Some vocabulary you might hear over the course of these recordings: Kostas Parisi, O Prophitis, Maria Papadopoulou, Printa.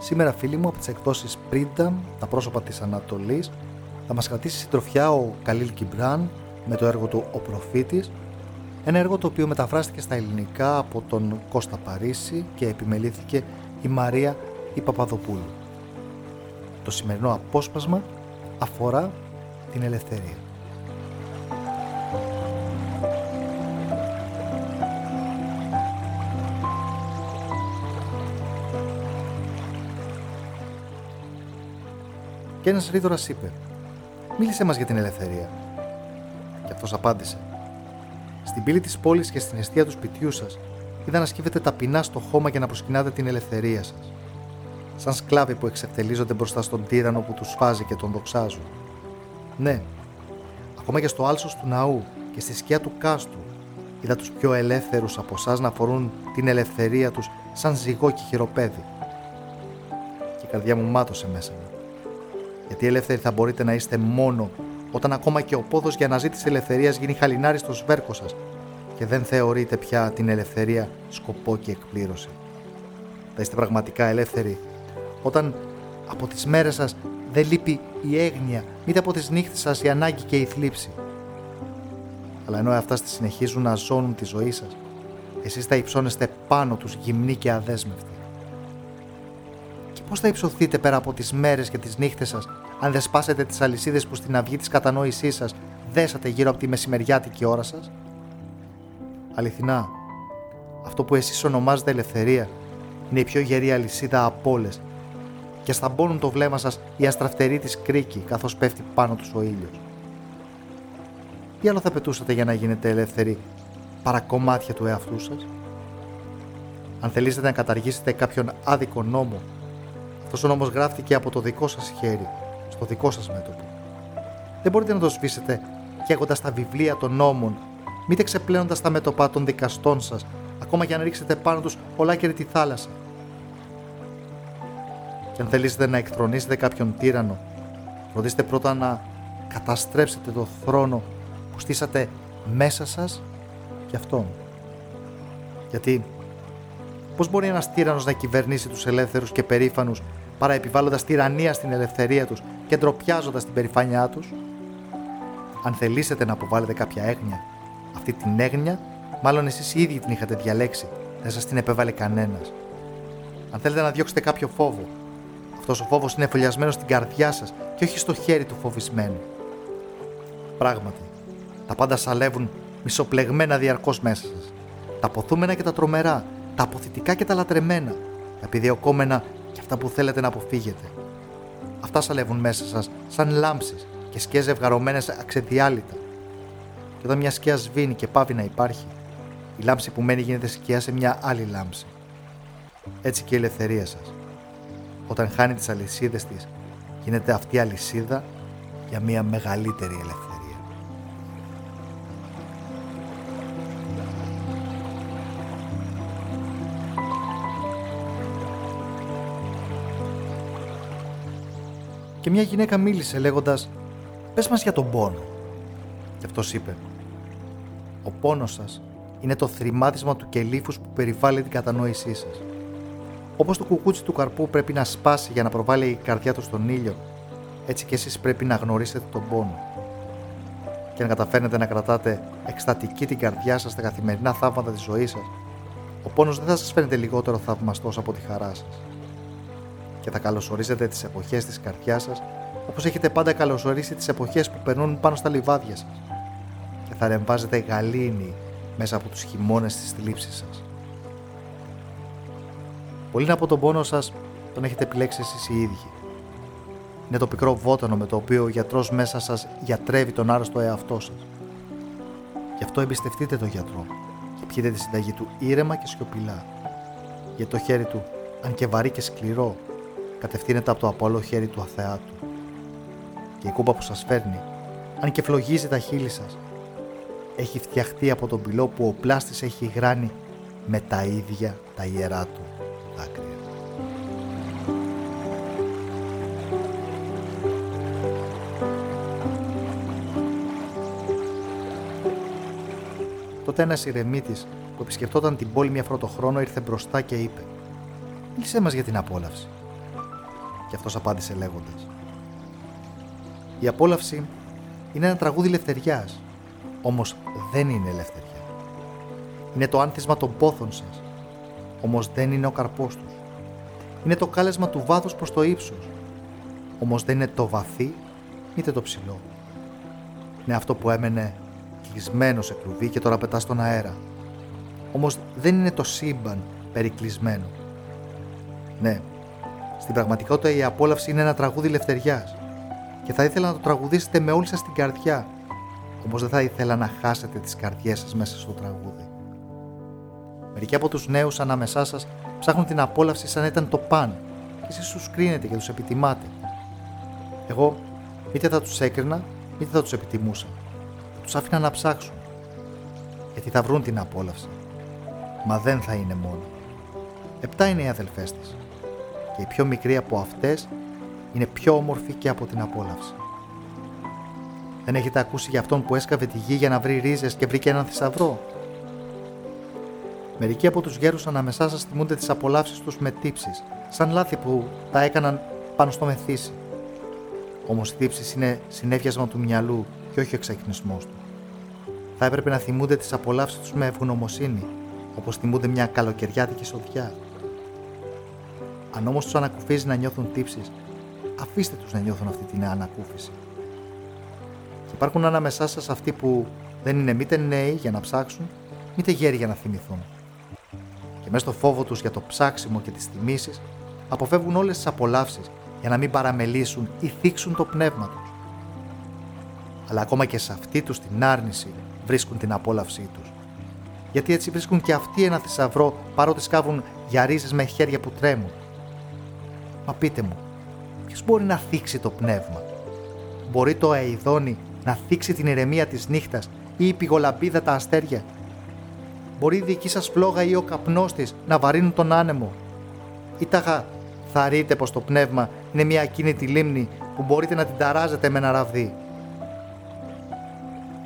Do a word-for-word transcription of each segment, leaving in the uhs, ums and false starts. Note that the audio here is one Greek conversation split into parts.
Σήμερα, φίλοι μου, από τις εκδόσεις Printa, τα πρόσωπα της Ανατολής, θα μας κρατήσει συντροφιά ο Kahlil Gibran με το έργο του «Ο Προφήτης», ένα έργο το οποίο μεταφράστηκε στα ελληνικά από τον Κώστα Παρίσι και επιμελήθηκε η Μαρία η Παπαδοπούλου. Το σημερινό απόσπασμα αφορά την ελευθερία. Και ένας ρήτορας είπε: «Μίλησέ μας για την ελευθερία». Και αυτός απάντησε: «Στην πύλη της πόλης και στην εστία του σπιτιού σας είδα να σκύβετε ταπεινά στο χώμα και να προσκυνάτε την ελευθερία σας. Σαν σκλάβοι που εξευτελίζονται μπροστά στον τύρανο που τους φάζει και τον δοξάζουν. Ναι, ακόμα και στο άλσος του ναού και στη σκιά του κάστρου είδα τους πιο ελεύθερους από εσάς να φορούν την ελευθερία τους σαν ζυγό και χειροπέδι. Και η καρδιά μου μάτωσε μέσα μου. Γιατί ελεύθεροι θα μπορείτε να είστε μόνο όταν ακόμα και ο πόδος για αναζήτηση ελευθερίας γίνει χαλινάρι στο σβέρκο σας και δεν θεωρείτε πια την ελευθερία σκοπό και εκπλήρωση. Θα είστε πραγματικά ελεύθεροι όταν από τις μέρες σας δεν λείπει η έγνοια, μήτε από τις νύχτες σας η ανάγκη και η θλίψη. Αλλά ενώ αυτά στη συνεχίζουν να ζώνουν τη ζωή σας, εσείς θα υψώνεστε πάνω τους γυμνοί και αδέσμευτοι. Πώς θα υψωθείτε πέρα από τις μέρες και τις νύχτες σας, αν δεν σπάσετε τις αλυσίδες που στην αυγή της κατανόησής σας δέσατε γύρω από τη μεσημεριάτικη ώρα σας. Αληθινά, αυτό που εσείς ονομάζετε ελευθερία είναι η πιο γερή αλυσίδα από όλες και σταμπώνουν το βλέμμα σας η αστραφτερή της κρίκη καθώς πέφτει πάνω τους ο ήλιος. Τι άλλο θα πετούσατε για να γίνετε ελεύθεροι παρά κομμάτια του εαυτού σας? Αν θελήσετε να καταργήσετε κάποιον άδικο νόμο, αυτός ο νόμος γράφτηκε από το δικό σας χέρι, στο δικό σας μέτωπο. Δεν μπορείτε να το σβήσετε καίγοντας τα βιβλία των νόμων, μήτε ξεπλένοντας τα μέτωπα των δικαστών σας, ακόμα και αν ρίξετε πάνω τους ολάκερη τη θάλασσα. Και αν θελήσετε να εκθρονίσετε κάποιον τύρανο, φροντίστε πρώτα να καταστρέψετε το θρόνο που στήσατε μέσα σας και αυτόν. Γιατί πώς μπορεί ένας τύρανος να κυβερνήσει τους ελεύθερους και περήφανους παρά επιβάλλοντας τυραννία στην ελευθερία τους και ντροπιάζοντας την περηφάνειά τους? Αν θελήσετε να αποβάλλετε κάποια έγνοια, αυτή την έγνοια μάλλον εσείς οι ίδιοι την είχατε διαλέξει, δεν σας την επέβαλε κανένας. Αν θέλετε να διώξετε κάποιο φόβο, αυτός ο φόβος είναι εφολιασμένος στην καρδιά σας και όχι στο χέρι του φοβισμένου. Πράγματι, τα πάντα σαλεύουν μισοπλεγμένα διαρκώς μέσα σας, τα ποθούμενα και τα τρομερά, τα αποθητικά και τα λατρεμένα, τα επιδιωκόμενα και αυτά που θέλετε να αποφύγετε. Αυτά σαλεύουν μέσα σας σαν λάμψεις και σκιές ζευγαρωμένες αξεδιάλυτα. Και όταν μια σκιά σβήνει και πάβει να υπάρχει, η λάμψη που μένει γίνεται σκιά σε μια άλλη λάμψη. Έτσι και η ελευθερία σας, όταν χάνει τις αλυσίδες της, γίνεται αυτή η αλυσίδα για μια μεγαλύτερη ελευθερία. Και μια γυναίκα μίλησε λέγοντας: «Πες μας για τον πόνο». Και αυτός είπε: «Ο πόνος σας είναι το θρημάτισμα του κελύφους που περιβάλλει την κατανόησή σας. Όπως το κουκούτσι του καρπού πρέπει να σπάσει για να προβάλλει η καρδιά του στον ήλιο, έτσι και εσείς πρέπει να γνωρίσετε τον πόνο. Και αν καταφέρνετε να κρατάτε εκστατική την καρδιά σας στα καθημερινά θαύματα της ζωής σας, ο πόνος δεν θα σας φαίνεται λιγότερο θαυμαστός από τη χαρά σας. Και θα καλωσορίζετε τις εποχές της καρδιάς σας, όπως έχετε πάντα καλωσορίσει τις εποχές που περνούν πάνω στα λιβάδια σας. Και θα ρεμβάζετε γαλήνη μέσα από τους χειμώνες της θλίψης σας. Πολύ από τον πόνο σας τον έχετε επιλέξει εσείς οι ίδιοι. Είναι το πικρό βότανο με το οποίο ο γιατρός μέσα σας γιατρεύει τον άρρωστο εαυτό σας. Γι' αυτό εμπιστευτείτε τον γιατρό και πιείτε τη συνταγή του ήρεμα και σιωπηλά. Γιατί το χέρι του, αν και βαρύ και σκληρό, κατευθύνεται από το απαλό χέρι του αθεάτου. Και η κούπα που σας φέρνει, αν και φλογίζει τα χείλη σας, έχει φτιαχτεί από τον πυλό που ο πλάστης έχει γράνει με τα ίδια τα ιερά του δάκρυα». Τότε ένας ερεμίτης που επισκεφτόταν την πόλη μια φορά το χρόνο ήρθε μπροστά και είπε: «Μίλησέ μας για την απόλαυση». Και αυτός απάντησε λέγοντας: «Η απόλαυση είναι ένα τραγούδι λευτεριάς, όμως δεν είναι ελευθεριά. Είναι το άνθισμα των πόθων σας, όμως δεν είναι ο καρπός τους. Είναι το κάλεσμα του βάθους προς το ύψος, όμως δεν είναι το βαθύ, είτε το ψηλό. Είναι αυτό που έμενε κλεισμένο σε κλουβί και τώρα πετά στον αέρα, όμως δεν είναι το σύμπαν περικλεισμένο». Ναι, στην πραγματικότητα η απόλαυση είναι ένα τραγούδι λευτεριάς και θα ήθελα να το τραγουδήσετε με όλη σας την καρδιά, όμως δεν θα ήθελα να χάσετε τις καρδιές σας μέσα στο τραγούδι. Μερικοί από τους νέους ανάμεσά σας ψάχνουν την απόλαυση σαν ήταν το παν και εσείς τους κρίνετε και τους επιτιμάτε. Εγώ είτε θα τους έκρινα, είτε θα τους επιτιμούσα. Θα τους άφηνα να ψάξουν, γιατί θα βρουν την απόλαυση. Μα δεν θα είναι μόνο. Επτά είναι οι αδελφές της και η πιο μικρή από αυτές είναι πιο όμορφη και από την απόλαυση. Δεν έχετε ακούσει για αυτόν που έσκαβε τη γη για να βρει ρίζες και βρήκε έναν θησαυρό? Μερικοί από τους γέρους ανάμεσά σας θυμούνται τις απολαύσεις τους με τύψεις, σαν λάθη που τα έκαναν πάνω στο μεθύσι. Όμως οι τύψεις είναι συνέφιασμα του μυαλού και όχι ο εξακινισμός του. Θα έπρεπε να θυμούνται τις απολαύσεις τους με ευγνωμοσύνη, όπως θυμούνται μια καλοκαιριάτικη σοδιά. Αν όμως τους ανακουφίζει να νιώθουν τύψεις, αφήστε τους να νιώθουν αυτή την ανακούφιση. Και υπάρχουν ανάμεσά σας αυτοί που δεν είναι μήτε νέοι για να ψάξουν, μήτε γέροι για να θυμηθούν. Και μέσα στο φόβο τους για το ψάξιμο και τις θυμήσεις, αποφεύγουν όλες τις απολαύσεις για να μην παραμελήσουν ή θίξουν το πνεύμα τους. Αλλά ακόμα και σε αυτή τους την άρνηση βρίσκουν την απόλαυσή τους. Γιατί έτσι βρίσκουν και αυτοί ένα θησαυρό, παρότι σκάβουν για ρίζες με χέρια που τρέμουν. Μα πείτε μου, ποιος μπορεί να θίξει το πνεύμα? Μπορεί το αηδόνι να θίξει την ηρεμία της νύχτας ή η πηγολαμπίδα τα αστέρια? Μπορεί η δική σας φλόγα ή ο καπνός της να βαρύνουν τον άνεμο? Ή τάχα θα ρείτε πως το πνεύμα είναι μια ακίνητη λίμνη που μπορείτε να την ταράζετε με ένα ραβδί?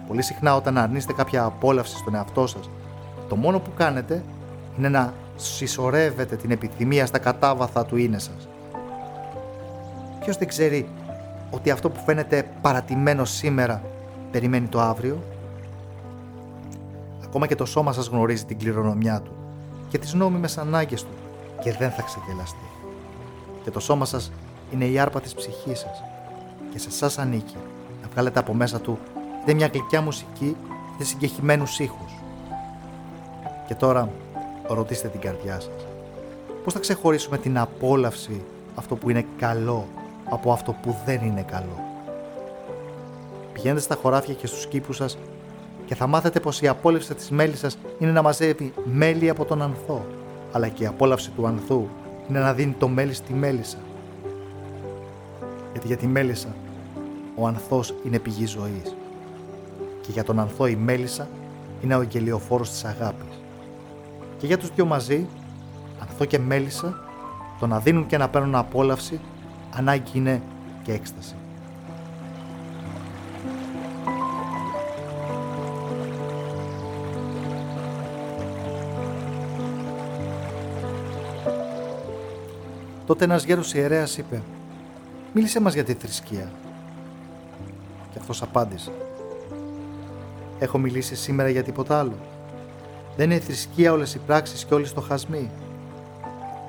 Πολύ συχνά όταν αρνείστε κάποια απόλαυση στον εαυτό σας, το μόνο που κάνετε είναι να συσσωρεύετε την επιθυμία στα κατάβαθα του είναι σας. Ποιος δεν ξέρει ότι αυτό που φαίνεται παρατημένο σήμερα περιμένει το αύριο? Ακόμα και το σώμα σας γνωρίζει την κληρονομιά του και τις νόμιμες ανάγκες του και δεν θα ξεγελαστεί. Και το σώμα σας είναι η άρπα της ψυχής σας και σε εσάς ανήκει να βγάλετε από μέσα του είτε μια γλυκιά μουσική είτε συγκεχημένους ήχους. Και τώρα ρωτήστε την καρδιά σας, πώς θα ξεχωρίσουμε την απόλαυση, αυτό που είναι καλό, από αυτό που δεν είναι καλό? Πηγαίνετε στα χωράφια και στους κήπους σας και θα μάθετε πως η απόλαυση της μέλισσας είναι να μαζεύει μέλι από τον ανθό, αλλά και η απόλαυση του ανθού είναι να δίνει το μέλι στη μέλισσα. Γιατί για τη μέλισσα ο ανθός είναι πηγή ζωής και για τον ανθό η μέλισσα είναι ο εγγελιοφόρος της αγάπης. Και για τους δυο μαζί, ανθό και μέλισσα, το να δίνουν και να παίρνουν απόλαυση, ανάγκη είναι και έκσταση. Τότε ένας γέρος ιερέας είπε: «Μίλησέ μας για τη θρησκεία». Και αυτός απάντησε: «Έχω μιλήσει σήμερα για τίποτα άλλο? Δεν είναι θρησκεία όλες οι πράξεις και όλοι οι στοχασμοί?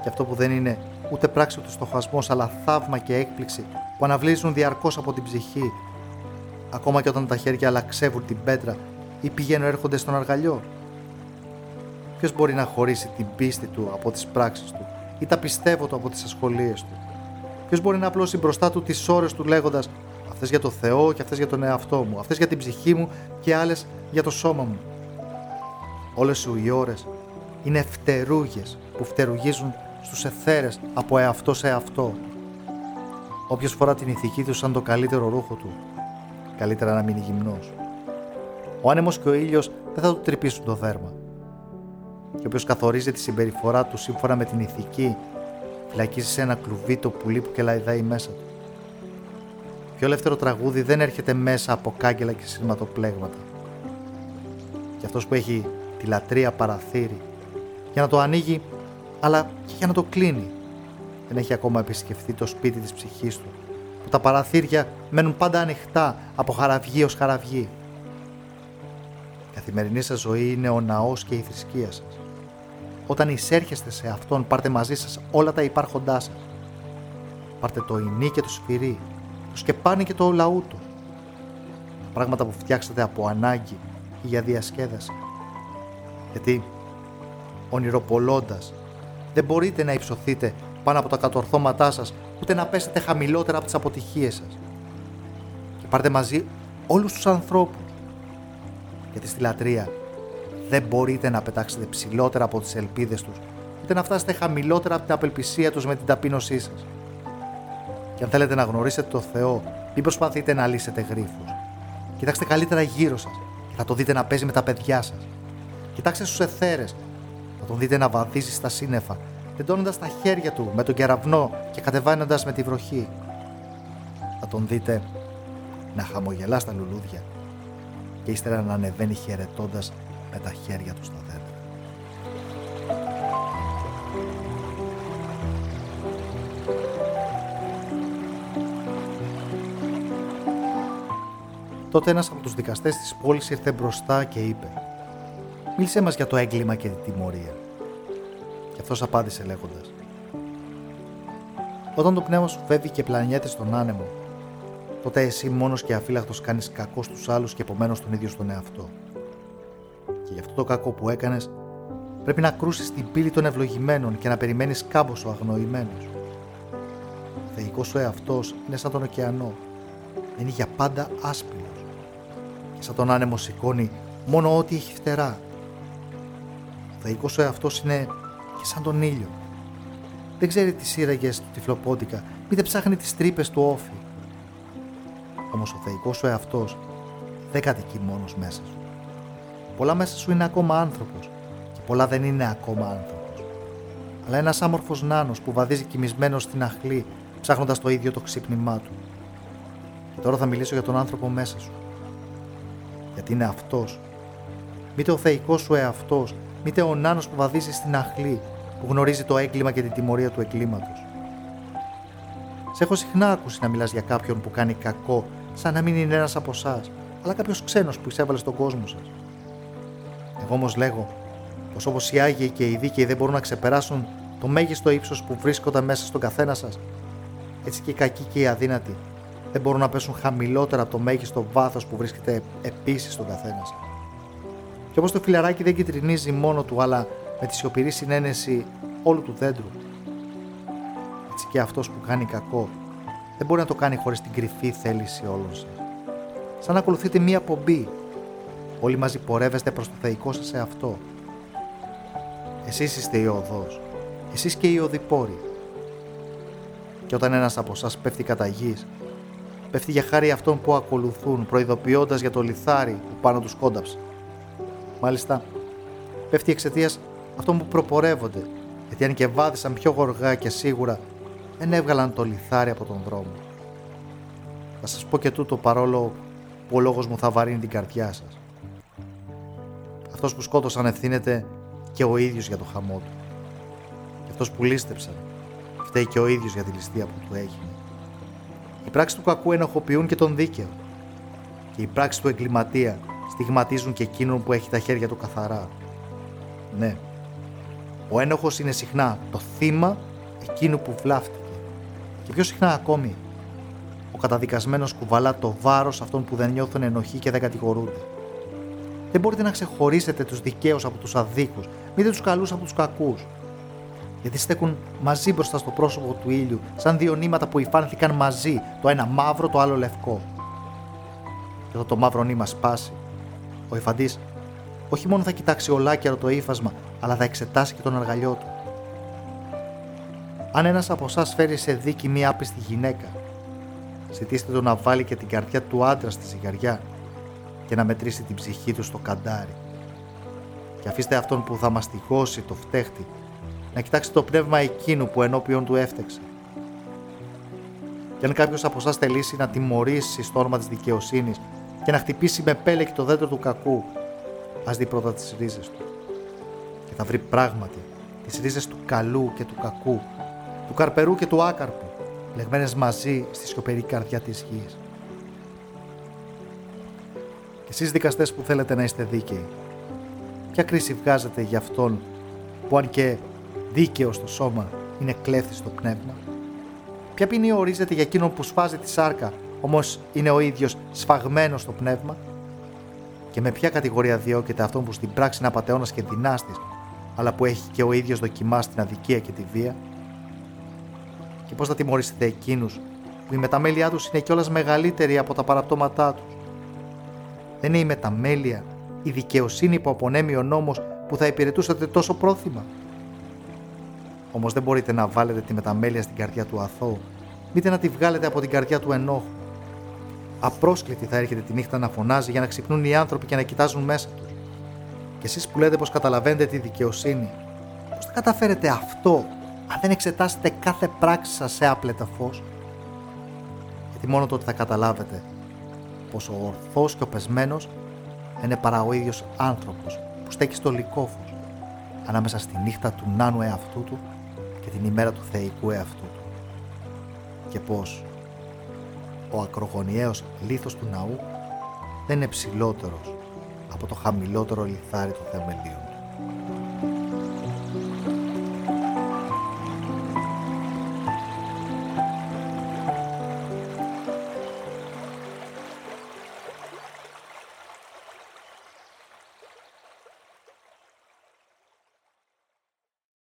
Και αυτό που δεν είναι ούτε πράξη του στοχασμός, αλλά θαύμα και έκπληξη που αναβλύζουν διαρκώς από την ψυχή, ακόμα και όταν τα χέρια αλλαξεύουν την πέτρα ή πηγαίνουν έρχονται στον αργαλιό? Ποιος μπορεί να χωρίσει την πίστη του από τις πράξεις του ή τα πιστεύω του από τις ασχολίες του? Ποιος μπορεί να απλώσει μπροστά του τις ώρες του λέγοντας: αυτές για το Θεό και αυτές για τον εαυτό μου, αυτές για την ψυχή μου και άλλες για το σώμα μου? Όλες σου οι ώρες είναι φτερούγες που φτερουγίζουν στους εθέρες από εαυτό σε εαυτό. Όποιος φορά την ηθική του σαν το καλύτερο ρούχο του, καλύτερα να μείνει γυμνός. Ο άνεμος και ο ήλιος δεν θα του τρυπήσουν το δέρμα. Και όποιος καθορίζει τη συμπεριφορά του σύμφωνα με την ηθική, φυλακίζει σε ένα κλουβί το πουλί που κελαϊδάει μέσα του. Πιο ελεύθερο τραγούδι δεν έρχεται μέσα από κάγκελα και σειρματοπλέγματα. και αυτός που έχει τη λατρεία παραθύρι, για να το ανοίγει αλλά και για να το κλείνει. Δεν έχει ακόμα επισκεφθεί το σπίτι της ψυχής του, που τα παραθύρια μένουν πάντα ανοιχτά από χαραυγή ως χαραυγή. Η καθημερινή σας ζωή είναι ο ναός και η θρησκεία σας. Όταν εισέρχεστε σε αυτόν, πάρτε μαζί σας όλα τα υπάρχοντά σας. Πάρτε το ινί και το σφυρί, το σκεπάνι και το λαούτο. Τα πράγματα που φτιάξατε από ανάγκη ή για διασκέδαση. Γιατί, ονειροπολώντας, δεν μπορείτε να υψωθείτε πάνω από τα κατορθώματά σας, ούτε να πέσετε χαμηλότερα από τις αποτυχίες σας. Και πάρτε μαζί όλους τους ανθρώπους. Γιατί στη λατρεία δεν μπορείτε να πετάξετε ψηλότερα από τις ελπίδες τους, ούτε να φτάσετε χαμηλότερα από την απελπισία τους με την ταπείνωσή σας. Και αν θέλετε να γνωρίσετε το Θεό, μην προσπαθείτε να λύσετε γρίφους. Κοιτάξτε καλύτερα γύρω σας και θα το δείτε να παίζει με τα παιδιά σας. Κοιτάξτε στους εθέρες, θα τον δείτε να βαδίζει στα σύννεφα, τεντώνοντας τα χέρια του με τον κεραυνό και κατεβαίνοντας με τη βροχή. Θα τον δείτε να χαμογελά στα λουλούδια και ύστερα να ανεβαίνει χαιρετώντας με τα χέρια του στα δέντρα. Τότε ένας από τους δικαστές της πόλης ήρθε μπροστά και είπε «Μίλησέ μας για το έγκλημα και την τιμωρία». Και αυτός απάντησε λέγοντας «Όταν το πνεύμα σου φεύγει και πλανιέται στον άνεμο, τότε εσύ μόνος και αφύλακτος κάνεις κακό στους άλλους και επομένως τον ίδιο στον εαυτό. Και γι' αυτό το κακό που έκανες πρέπει να κρούσεις την πύλη των ευλογημένων και να περιμένεις κάμποσο αγνοημένος. Ο θεϊκός σου εαυτός είναι σαν τον ωκεανό, είναι για πάντα άσπρος και σαν τον άνεμο σηκώνει μόνο ό,τι έχει φτερά. Ο θεϊκός σου εαυτός είναι και σαν τον ήλιο. Δεν ξέρει τις σύραγες του τυφλοπόντικα, μήτε ψάχνει τις τρύπες του όφη. Όμως ο θεϊκός σου εαυτός δεν κατοικεί μόνος μέσα σου. Πολλά μέσα σου είναι ακόμα άνθρωπος και πολλά δεν είναι ακόμα άνθρωπος. Αλλά ένας άμορφος νάνος που βαδίζει κοιμισμένος στην αχλή, ψάχνοντας το ίδιο το ξύπνημά του. Και τώρα θα μιλήσω για τον άνθρωπο μέσα σου. Γιατί είναι αυτός. Μήτε ο θεϊκός σου εαυτός, μήτε ο νάνος που βαδίζει στην αχλή, που γνωρίζει το έγκλημα και την τιμωρία του εγκλήματος. Σε έχω συχνά ακούσει να μιλάς για κάποιον που κάνει κακό, σαν να μην είναι ένας από εσάς, αλλά κάποιος ξένος που εισέβαλε στον κόσμο σας. Εγώ όμως λέγω πως όπως οι Άγιοι και οι Δίκαιοι δεν μπορούν να ξεπεράσουν το μέγιστο ύψος που βρίσκονταν μέσα στον καθένα σας, έτσι και οι κακοί και οι αδύνατοι δεν μπορούν να πέσουν χαμηλότερα από το μέγιστο βάθος που βρίσκεται επίσης στον καθένα σας. Και όπως το φιλαράκι δεν κυτρινίζει μόνο του, αλλά με τη σιωπηρή συνένεση όλου του δέντρου, έτσι και αυτός που κάνει κακό δεν μπορεί να το κάνει χωρίς την κρυφή θέληση όλων σας. Σαν να ακολουθείτε μία πομπή, όλοι μαζί πορεύεστε προς το θεϊκό σας εαυτό. Εσείς είστε η οδός, εσείς και οι οδηπόροι. Και όταν ένας από εσάς πέφτει κατά γης, πέφτει για χάρη αυτών που ακολουθούν, προειδοποιώντας για το λιθάρι που πάνω τους κόνταψε. Μάλιστα, πέφτει εξαιτίας αυτών που προπορεύονται, γιατί αν και βάδισαν πιο γοργά και σίγουρα, δεν έβγαλαν το λιθάρι από τον δρόμο. Θα σας πω και τούτο παρόλο που ο λόγος μου θα βαρύνει την καρδιά σας. Αυτός που σκότωσαν ευθύνεται και ο ίδιος για το χαμό του. Και αυτός που λίστεψαν φταίει και ο ίδιος για τη ληστεία που του έγινε. Οι πράξεις του κακού ενοχοποιούν και τον δίκαιο. Και οι πράξεις του εγκληματία στιγματίζουν και εκείνον που έχει τα χέρια του καθαρά. Ναι, ο ένοχος είναι συχνά το θύμα εκείνου που βλάφτηκε. Και πιο συχνά ακόμη, ο καταδικασμένος κουβαλά το βάρος αυτών που δεν νιώθουν ενοχή και δεν κατηγορούνται. Δεν μπορείτε να ξεχωρίσετε τους δικαίους από τους αδίκους, μήτε τους καλούς από τους κακούς. Γιατί στέκουν μαζί μπροστά στο πρόσωπο του ήλιου, σαν δύο νήματα που υφάνθηκαν μαζί, το ένα μαύρο, το άλλο λευκό. Και όταν το μαύρο νήμα σπάσει, ο υφαντής όχι μόνο θα κοιτάξει ολάκερο το ύφασμα, αλλά θα εξετάσει και τον αργαλιό του. Αν ένας από εσάς φέρει σε δίκη μία άπιστη γυναίκα, ζητήστε τον να βάλει και την καρδιά του άντρα στη ζυγαριά και να μετρήσει την ψυχή του στο καντάρι. Και αφήστε αυτόν που θα μαστιγώσει το φταίχτη να κοιτάξει το πνεύμα εκείνου που ενώπιον του έφτεξε. Και αν κάποιος από εσάς θελήσει να τιμωρήσει στο όνομα της δικαιοσύνης και να χτυπήσει με πέλεκι το δέντρο του κακού, ας δει πρώτα τις ρίζες του. Και θα βρει πράγματι τις ρίζες του καλού και του κακού, του καρπερού και του άκαρπου, πλεγμένες μαζί στη σιωπηρή καρδιά της γης. Και εσείς δικαστές που θέλετε να είστε δίκαιοι, ποια κρίση βγάζετε για αυτόν που αν και δίκαιο στο σώμα είναι κλέφτη στο πνεύμα? Ποια ποινή ορίζεται για εκείνον που σφάζει τη σάρκα, όμως είναι ο ίδιος σφαγμένος στο πνεύμα? Και με ποια κατηγορία διώκεται αυτόν που στην πράξη είναι απατεώνας και δεινάστης, αλλά που έχει και ο ίδιος δοκιμάσει την αδικία και τη βία? Και πώς θα τιμωρήσετε εκείνους που η μεταμέλειά τους είναι κιόλας μεγαλύτερη από τα παραπτώματά τους? Δεν είναι η μεταμέλεια, η δικαιοσύνη που απονέμει ο νόμος που θα υπηρετούσατε τόσο πρόθυμα? Όμως δεν μπορείτε να βάλετε τη μεταμέλεια στην καρδιά του αθώου, μήτε να τη βγάλετε από την καρδιά του ενόχου. Απρόσκλητη θα έρχεται τη νύχτα να φωνάζει για να ξυπνούν οι άνθρωποι και να κοιτάζουν μέσα τους. Και εσείς που λέτε πως καταλαβαίνετε τη δικαιοσύνη, πώς θα καταφέρετε αυτό αν δεν εξετάσετε κάθε πράξη σας σε άπλετα φως? Γιατί μόνο τότε θα καταλάβετε πως ο ορθός και ο πεσμένος είναι παρά ο ίδιος άνθρωπος που στέκει στο λυκόφως ανάμεσα στη νύχτα του νάνου εαυτού του και την ημέρα του θεϊκού εαυτού του. Και πως ο ακρογωνιαίος λίθος του ναού δεν είναι ψηλότερος από το χαμηλότερο λιθάρι των θεμελίων.